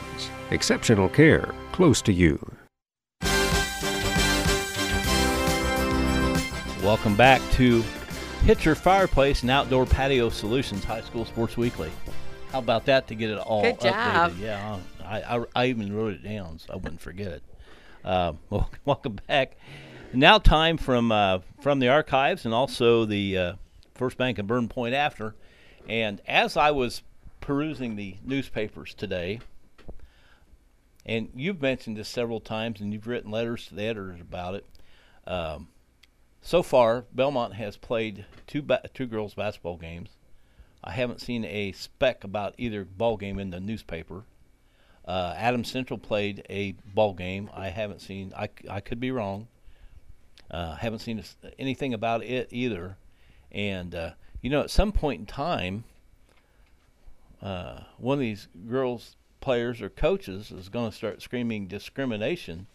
Exceptional care, close to you. Welcome back to Hitzer Fireplace and Outdoor Patio Solutions, High School Sports Weekly. How about that to get it all Good job. Updated? Yeah, I, I, I even wrote it down so I wouldn't forget it. Uh, well, welcome back. Now time from uh, from the archives and also the uh, First Bank of Burn Point after. And as I was perusing the newspapers today, and you've mentioned this several times, and you've written letters to the editors about it. Um, so far, Belmont has played two ba- two girls' basketball games. I haven't seen a speck about either ball game in the newspaper. Uh, Adams Central played a ball game. I haven't seen. I, I could be wrong. I uh, haven't seen anything about it either. And uh, you know, at some point in time, uh, one of these girls' players or coaches is going to start screaming discrimination.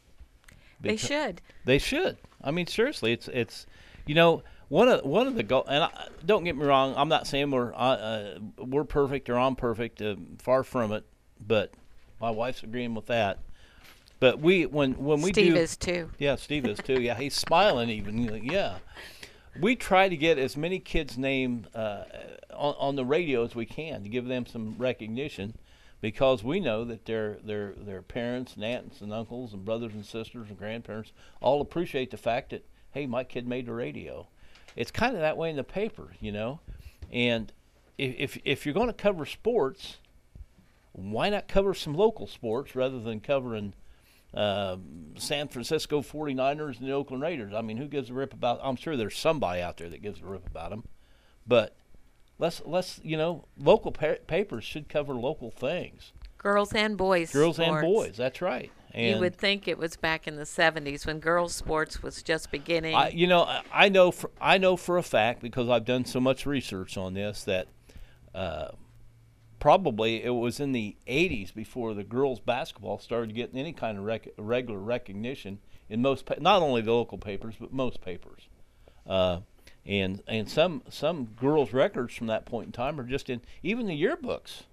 They should. They should. I mean, seriously, it's it's, you know, one of one of the goals. And I, don't get me wrong, I'm not saying we're uh, we're perfect or I'm perfect. Uh, far from it. But my wife's agreeing with that. But we when when we Steve do, is too. Yeah, Steve is too. Yeah, he's smiling even. Yeah, we try to get as many kids' names uh, on on the radio as we can to give them some recognition. Because we know that their their their parents and aunts and uncles and brothers and sisters and grandparents all appreciate the fact that, hey, my kid made the radio. It's kind of that way in the paper, you know. And if if, if you're going to cover sports, why not cover some local sports rather than covering uh, San Francisco forty-niners and the Oakland Raiders? I mean, who gives a rip about – I'm sure there's somebody out there that gives a rip about them. But – Let's, let's you know, local pa- papers should cover local things. Girls and boys Girls sports. and boys, that's right. And you would think it was back in the seventies when girls' sports was just beginning. I, you know, I, I know for, I know for a fact, because I've done so much research on this, that uh, probably it was in the eighties before the girls' basketball started getting any kind of rec- regular recognition in most, pa- not only the local papers, but most papers. Uh And and some some girls' records from that point in time are just in even the yearbooks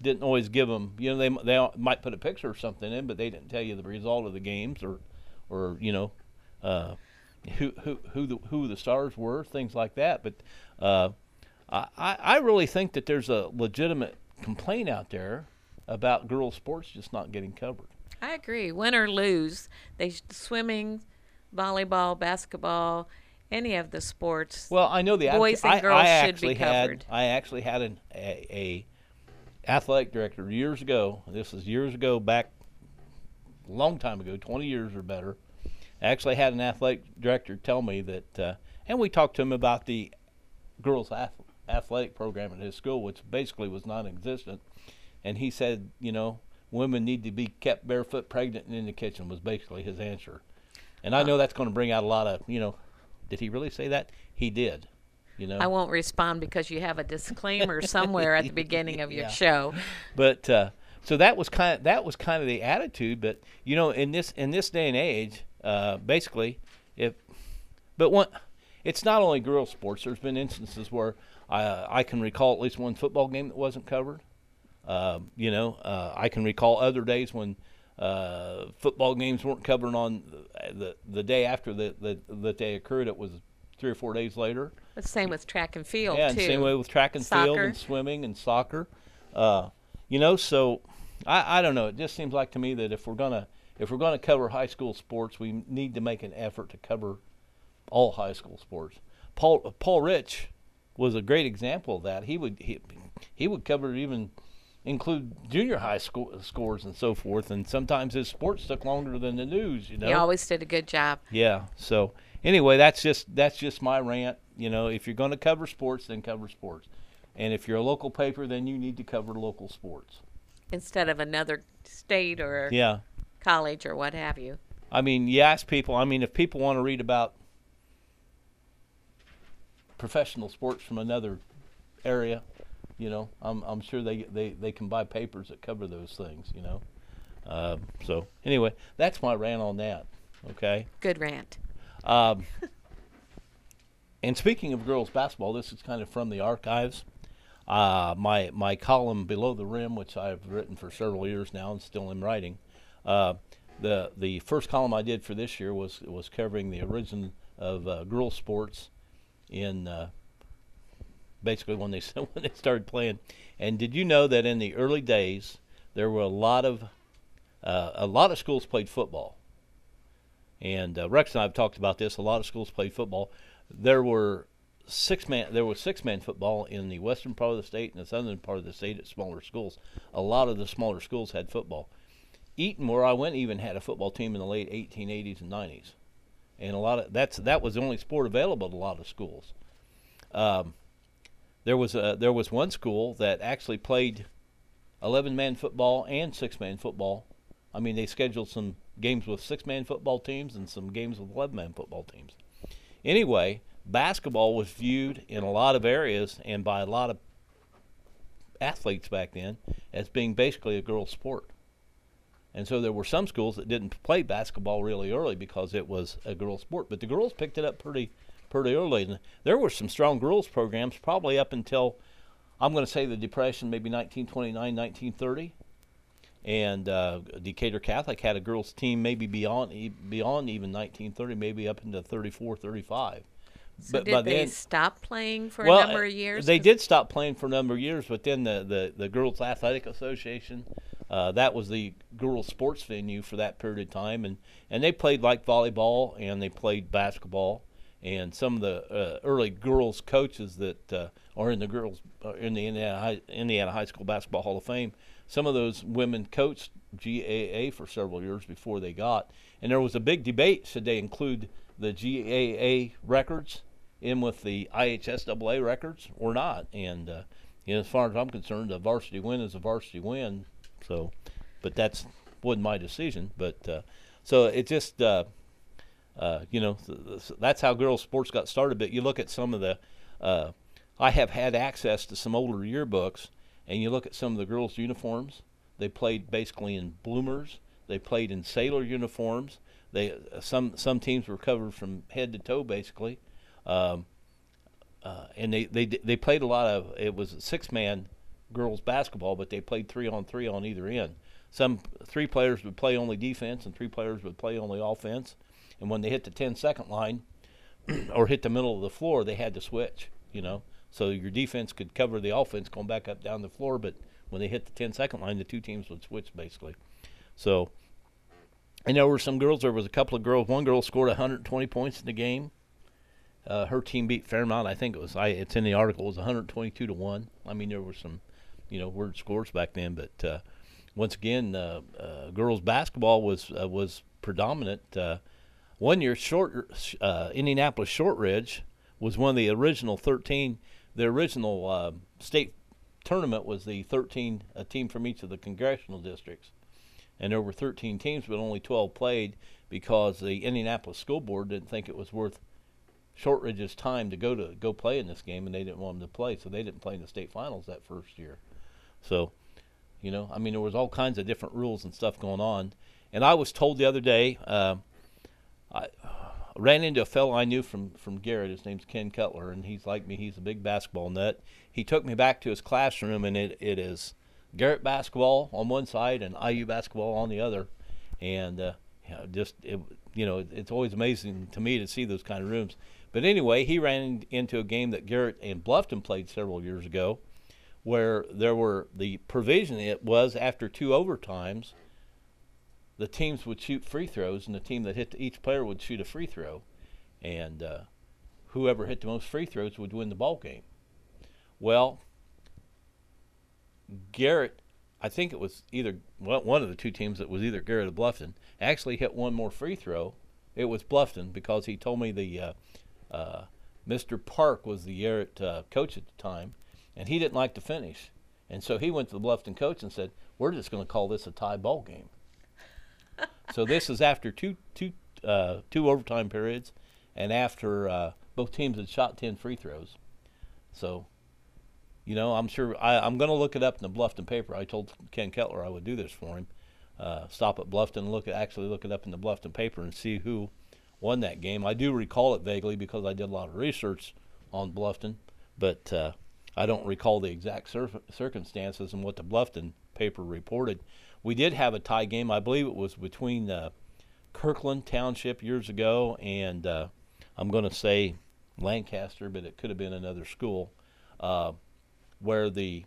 didn't always give them. You know, they they might put a picture or something in, but they didn't tell you the result of the games or, or you know, uh, who who who the who the stars were, things like that. But uh, I I really think that there's a legitimate complaint out there about girls' sports just not getting covered. I agree. Win or lose, they swimming, volleyball, basketball. Any of the sports, well, I know the boys act- and girls I, I should be covered. Had, I actually had an a, a athletic director years ago. This is years ago, back a long time ago, twenty years or better. I actually had an athletic director tell me that, uh, and we talked to him about the girls' ath- athletic program at his school, which basically was non-existent. And he said, you know, women need to be kept barefoot, pregnant, and in the kitchen was basically his answer. And I know that's going to bring out a lot of, you know, did he really say that? He did. You know, I won't respond because you have a disclaimer somewhere at the beginning of your yeah. show. But uh, so that was kind of, that was kind of the attitude. But you know, in this in this day and age, uh, basically, if but one, it's not only girls' sports. There's been instances where I I can recall at least one football game that wasn't covered. Uh, you know, uh, I can recall other days when. Uh, football games weren't covered on the the, the day after that the, that they occurred. It was three or four days later. The same with track and field, yeah, too. Yeah, same way with track and soccer. Field and swimming and soccer. Uh, you know, so I, I don't know. It just seems like to me that if we're going to if we're going to cover high school sports, we need to make an effort to cover all high school sports. Paul Paul Rich was a great example of that. He would he, he would cover even include junior high school scores and so forth. And sometimes his sports took longer than the news. You know, he always did a good job. Yeah. So anyway, that's just that's just my rant. You know, if you're going to cover sports, then cover sports. And if you're a local paper, then you need to cover local sports instead of another state or yeah. college or what have you. I mean, you ask people. I mean, if people want to read about professional sports from another area, you know, I'm I'm sure they they they can buy papers that cover those things, you know. Uh, so anyway, that's my rant on that. Okay. Good rant. Um, and speaking of girls basketball, this is kind of from the archives. Uh, my my column Below the Rim, which I've written for several years now and still am writing. Uh, the the first column I did for this year was was covering the origin of uh, girls sports. In uh, basically when they when they started playing, and did you know that in the early days there were a lot of uh, a lot of schools played football, and uh, Rex and I have talked about this. A lot of schools played football. There were six man there was six man football in the western part of the state and the southern part of the state at smaller schools. A lot of the smaller schools had football. Eaton, where I went, even had a football team in the late eighteen eighties and nineties. And a lot of that's that was the only sport available to a lot of schools. Um, there was a, there was one school that actually played eleven man football and six man football. I mean, they scheduled some games with six man football teams and some games with eleven man football teams. Anyway, basketball was viewed in a lot of areas and by a lot of athletes back then as being basically a girls' sport. And so there were some schools that didn't play basketball really early because it was a girls' sport. But the girls picked it up pretty pretty early. And there were some strong girls' programs probably up until, I'm going to say, the Depression, maybe nineteen twenty-nine, nineteen thirty. And uh, Decatur Catholic had a girls' team maybe beyond beyond even nineteen thirty, maybe up into thirty-four, thirty-five. So but did by they then, stop playing for well, a number of years? They did stop playing for a number of years, but then the, the, the Girls Athletic Association, uh, that was the girls' sports venue for that period of time. And, and they played like volleyball and they played basketball. And some of the uh, early girls' coaches that uh, are in the girls uh, in the Indiana High, Indiana High School Basketball Hall of Fame, some of those women coached G A A for several years before they got. And there was a big debate, should they include the G A A records in with the I H S A A records or not. And uh, you know, as far as I'm concerned, a varsity win is a varsity win. So, but that's wasn't my decision. But uh, so it just, uh, uh, you know, th th that's how girls sports got started. But you look at some of the, uh, I have had access to some older yearbooks, and you look at some of the girls' uniforms. They played basically in bloomers. They played in sailor uniforms. They, some some teams were covered from head to toe basically, um, uh, and they, they they played a lot of it was six man girls basketball, but they played three on three on either end. Some three players would play only defense, and three players would play only offense. And when they hit the ten second line, or hit the middle of the floor, they had to switch. You know, so your defense could cover the offense going back up down the floor, but when they hit the ten second line, the two teams would switch basically. So. And there were some girls, there was a couple of girls. One girl scored one hundred twenty points in the game. Uh, her team beat Fairmount. I think it was, I, it's in the article, it was one hundred twenty-two to one. I mean, there were some, you know, weird scores back then. But uh, once again, uh, uh, girls basketball was uh, was predominant. Uh, one year, short, uh, Indianapolis Shortridge was one of the original thirteen. The original uh, state tournament was the thirteen, a team from each of the congressional districts. And there were thirteen teams, but only twelve played because the Indianapolis School Board didn't think it was worth Shortridge's time to go to go play in this game, and they didn't want them to play, so they didn't play in the state finals that first year. So, you know, I mean, there was all kinds of different rules and stuff going on. And I was told the other day, uh, I ran into a fellow I knew from, from Garrett. His name's Ken Cutler, and he's like me. He's a big basketball nut. He took me back to his classroom, and it, it is – Garrett basketball on one side and I U basketball on the other, and uh, you know, just it, you know, it's always amazing to me to see those kind of rooms. But anyway, he ran into a game that Garrett and Bluffton played several years ago, where there were the provision it was after two overtimes, the teams would shoot free throws, and the team that hit the, each player would shoot a free throw, and uh, whoever hit the most free throws would win the ball game. Well, Garrett, I think it was either well, one of the two teams that was either Garrett or Bluffton, actually hit one more free throw. It was Bluffton, because he told me the uh, uh, Mister Park was the Garrett uh, coach at the time, and he didn't like to finish. And so he went to the Bluffton coach and said, we're just going to call this a tie ball game. So this is after two, two, uh, two overtime periods, and after uh, both teams had shot ten free throws. So, you know, I'm sure I, I'm going to look it up in the Bluffton paper. I told Ken Kettler I would do this for him. Uh, stop at Bluffton, look at, actually look it up in the Bluffton paper and see who won that game. I do recall it vaguely because I did a lot of research on Bluffton, but uh, I don't recall the exact cir circumstances and what the Bluffton paper reported. We did have a tie game. I believe it was between uh, Kirkland Township years ago and uh, I'm going to say Lancaster, but it could have been another school, uh, where the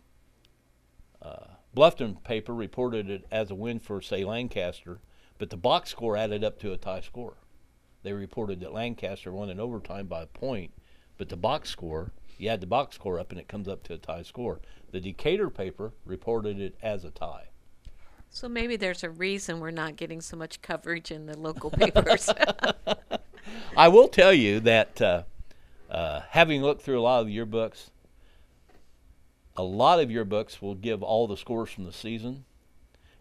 uh, Bluffton paper reported it as a win for, say, Lancaster, but the box score added up to a tie score. They reported that Lancaster won in overtime by a point, but the box score, you add the box score up and it comes up to a tie score. The Decatur paper reported it as a tie. So maybe there's a reason we're not getting so much coverage in the local papers. I will tell you that uh, uh, having looked through a lot of the yearbooks, a lot of yearbooks will give all the scores from the season,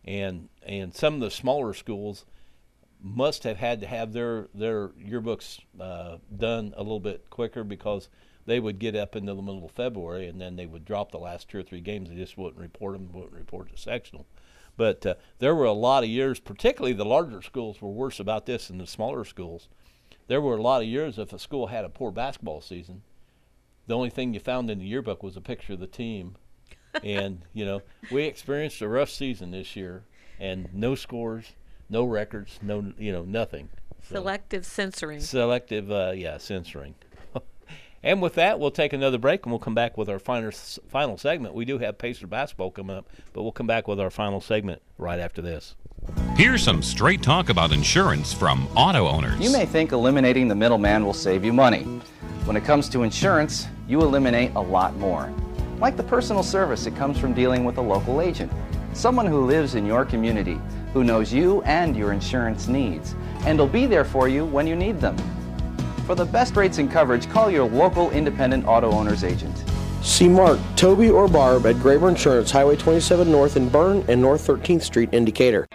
and and some of the smaller schools must have had to have their their yearbooks uh, done a little bit quicker, because they would get up into the middle of February and then they would drop the last two or three games. They just wouldn't report them, wouldn't report the sectional. But uh, there were a lot of years, particularly the larger schools were worse about this than the smaller schools. There were a lot of years if a school had a poor basketball season, the only thing you found in the yearbook was a picture of the team. And, you know, we experienced a rough season this year, and no scores, no records, no, you know, nothing. So, selective censoring. Selective, uh, yeah, censoring. And with that, we'll take another break, and we'll come back with our final, final segment. We do have Pacer basketball coming up, but we'll come back with our final segment right after this. Here's some straight talk about insurance from Auto Owners. You may think eliminating the middleman will save you money. When it comes to insurance, you eliminate a lot more. Like the personal service that comes from dealing with a local agent, someone who lives in your community, who knows you and your insurance needs, and will be there for you when you need them. For the best rates and coverage, call your local independent Auto Owners agent. See Mark, Toby, or Barb at Graber Insurance, Highway twenty-seven North in Bern and North thirteenth Street in Decatur.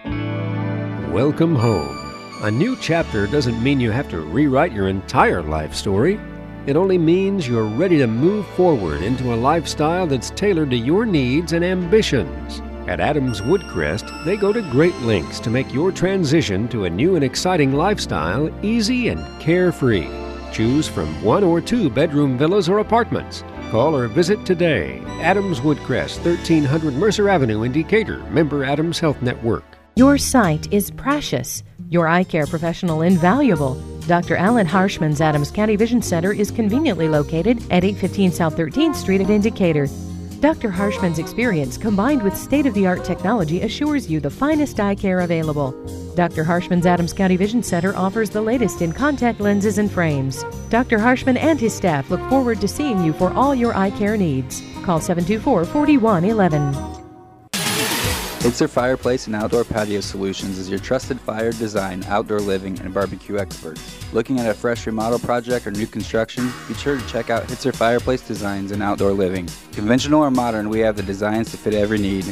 Welcome home. A new chapter doesn't mean you have to rewrite your entire life story. It only means you're ready to move forward into a lifestyle that's tailored to your needs and ambitions. At Adams Woodcrest, they go to great lengths to make your transition to a new and exciting lifestyle easy and carefree. Choose from one or two bedroom villas or apartments. Call or visit today. Adams Woodcrest, thirteen hundred Mercer Avenue in Decatur, member Adams Health Network. Your sight is precious, your eye care professional invaluable. Doctor Alan Harshman's Adams County Vision Center is conveniently located at eight fifteen South thirteenth Street in Decatur. Doctor Harshman's experience combined with state-of-the-art technology assures you the finest eye care available. Doctor Harshman's Adams County Vision Center offers the latest in contact lenses and frames. Doctor Harshman and his staff look forward to seeing you for all your eye care needs. Call seven two four, four one one one. Hitzer Fireplace and Outdoor Patio Solutions is your trusted fire, design, outdoor living, and barbecue expert. Looking at a fresh remodel project or new construction? Be sure to check out Hitzer Fireplace Designs and Outdoor Living. Conventional or modern, we have the designs to fit every need.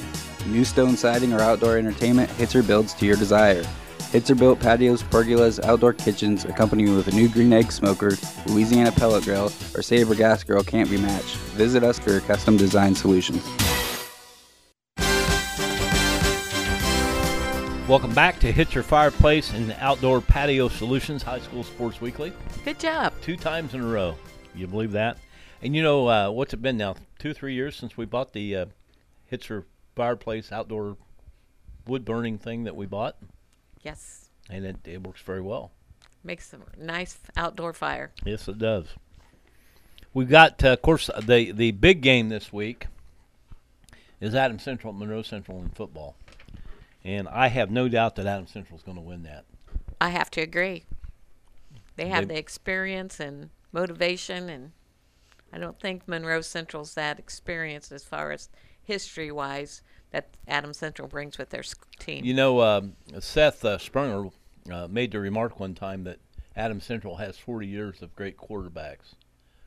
New stone siding or outdoor entertainment, Hitzer builds to your desire. Hitzer built patios, pergolas, outdoor kitchens, accompanied with a new Green Egg smoker, Louisiana pellet grill, or Saber gas grill can't be matched. Visit us for your custom design solutions. Welcome back to Hitzer Fireplace and Outdoor Patio Solutions, High School Sports Weekly. Good job. Two times in a row. You believe that? And you know, uh, what's it been now? Two, three years since we bought the uh, Hitzer Fireplace outdoor wood burning thing that we bought? Yes. And it, it works very well. Makes a nice outdoor fire. Yes, it does. We've got, uh, of course, the, the big game this week is Adams Central, Monroe Central in football. And I have no doubt that Adams Central is going to win that. I have to agree. They have they, the experience and motivation, and I don't think Monroe Central's that experienced as far as history-wise that Adams Central brings with their team. You know, uh, Seth uh, Springer uh, made the remark one time that Adams Central has forty years of great quarterbacks.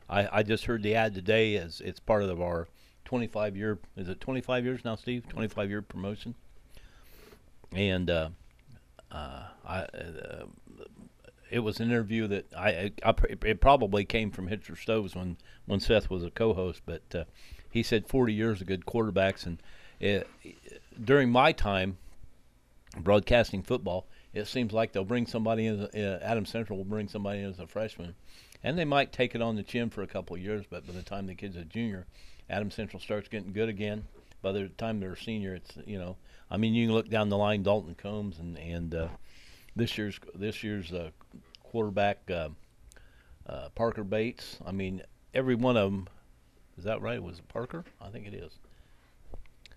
I, I just heard the ad today as it's part of our twenty-five year, is it twenty-five years now, Steve? twenty-five year promotion. And uh, uh, I, uh, it was an interview that I, I, it probably came from Hitcher Stoves when, when Seth was a co-host, but uh, he said forty years of good quarterbacks. And it, during my time broadcasting football, it seems like they'll bring somebody in, uh, Adams Central will bring somebody in as a freshman. And they might take it on the chin for a couple of years, but by the time the kid's a junior, Adams Central starts getting good again. By the time they're a senior, it's, you know, I mean, you can look down the line, Dalton Combs and and uh, this year's this year's uh, quarterback uh, uh, Parker Bates. I mean, every one of them, is that right? Was it Parker? I think it is.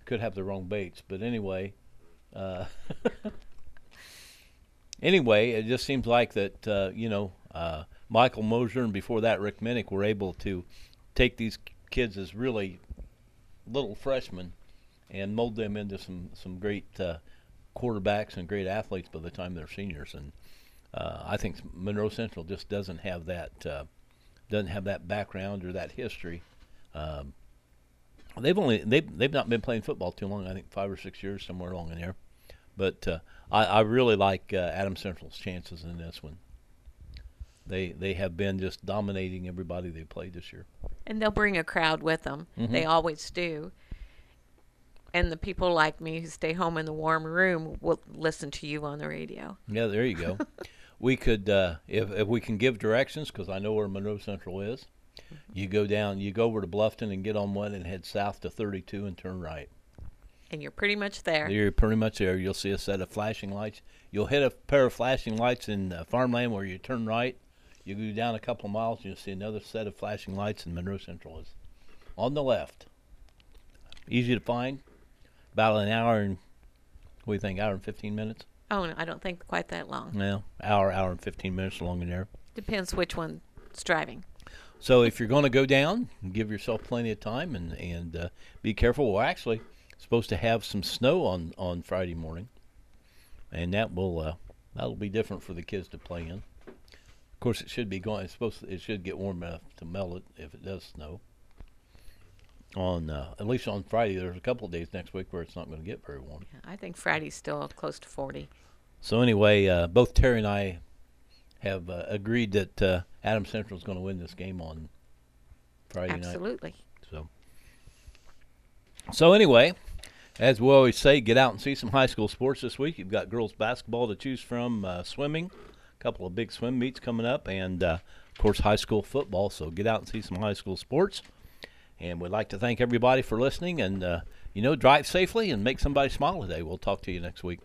Could have the wrong Bates, but anyway. Uh, anyway, it just seems like that uh, you know. Uh, Michael Moser and before that Rick Minnick were able to take these kids as really little freshmen and mold them into some, some great uh, quarterbacks and great athletes by the time they're seniors. And uh, I think Monroe Central just doesn't have that uh, doesn't have that background or that history. Um, they've only they've, they've not been playing football too long. I think five or six years somewhere along in there. But uh, I, I really like uh, Adams Central's chances in this one. They they have been just dominating everybody they played this year. And they'll bring a crowd with them. Mm-hmm. They always do. And the people like me who stay home in the warm room will listen to you on the radio. Yeah, there you go. We could, uh, if, if we can give directions, because I know where Monroe Central is, mm-hmm. you go down, you go over to Bluffton and get on one and head south to thirty-two and turn right. And you're pretty much there. You're pretty much there. You'll see a set of flashing lights. You'll hit a pair of flashing lights in uh, farmland where you turn right. You go down a couple of miles, and you'll see another set of flashing lights, and Monroe Central is on the left. Easy to find. About an hour and, what do you think, hour and fifteen minutes? Oh, no, I don't think quite that long. No, hour, hour and fifteen minutes along in there. Depends which one's driving. So if you're going to go down, give yourself plenty of time and, and uh, be careful. We're actually supposed to have some snow on, on Friday morning, and that will uh, that'll be different for the kids to play in. Of course, it should be going. It's supposed to, it should get warm enough to melt it if it does snow. On uh, at least on Friday, there's a couple of days next week where it's not going to get very warm. Yeah, I think Friday's still close to forty. So anyway, uh, both Terry and I have uh, agreed that uh, Adams Central is going to win this game on Friday Absolutely. night. Absolutely. So, so anyway, as we always say, get out and see some high school sports this week. You've got girls basketball to choose from, uh, swimming. Couple of big swim meets coming up, and uh, of course high school football. So get out and see some high school sports, and we'd like to thank everybody for listening, and uh, you know drive safely and make somebody smile today. We'll talk to you next week.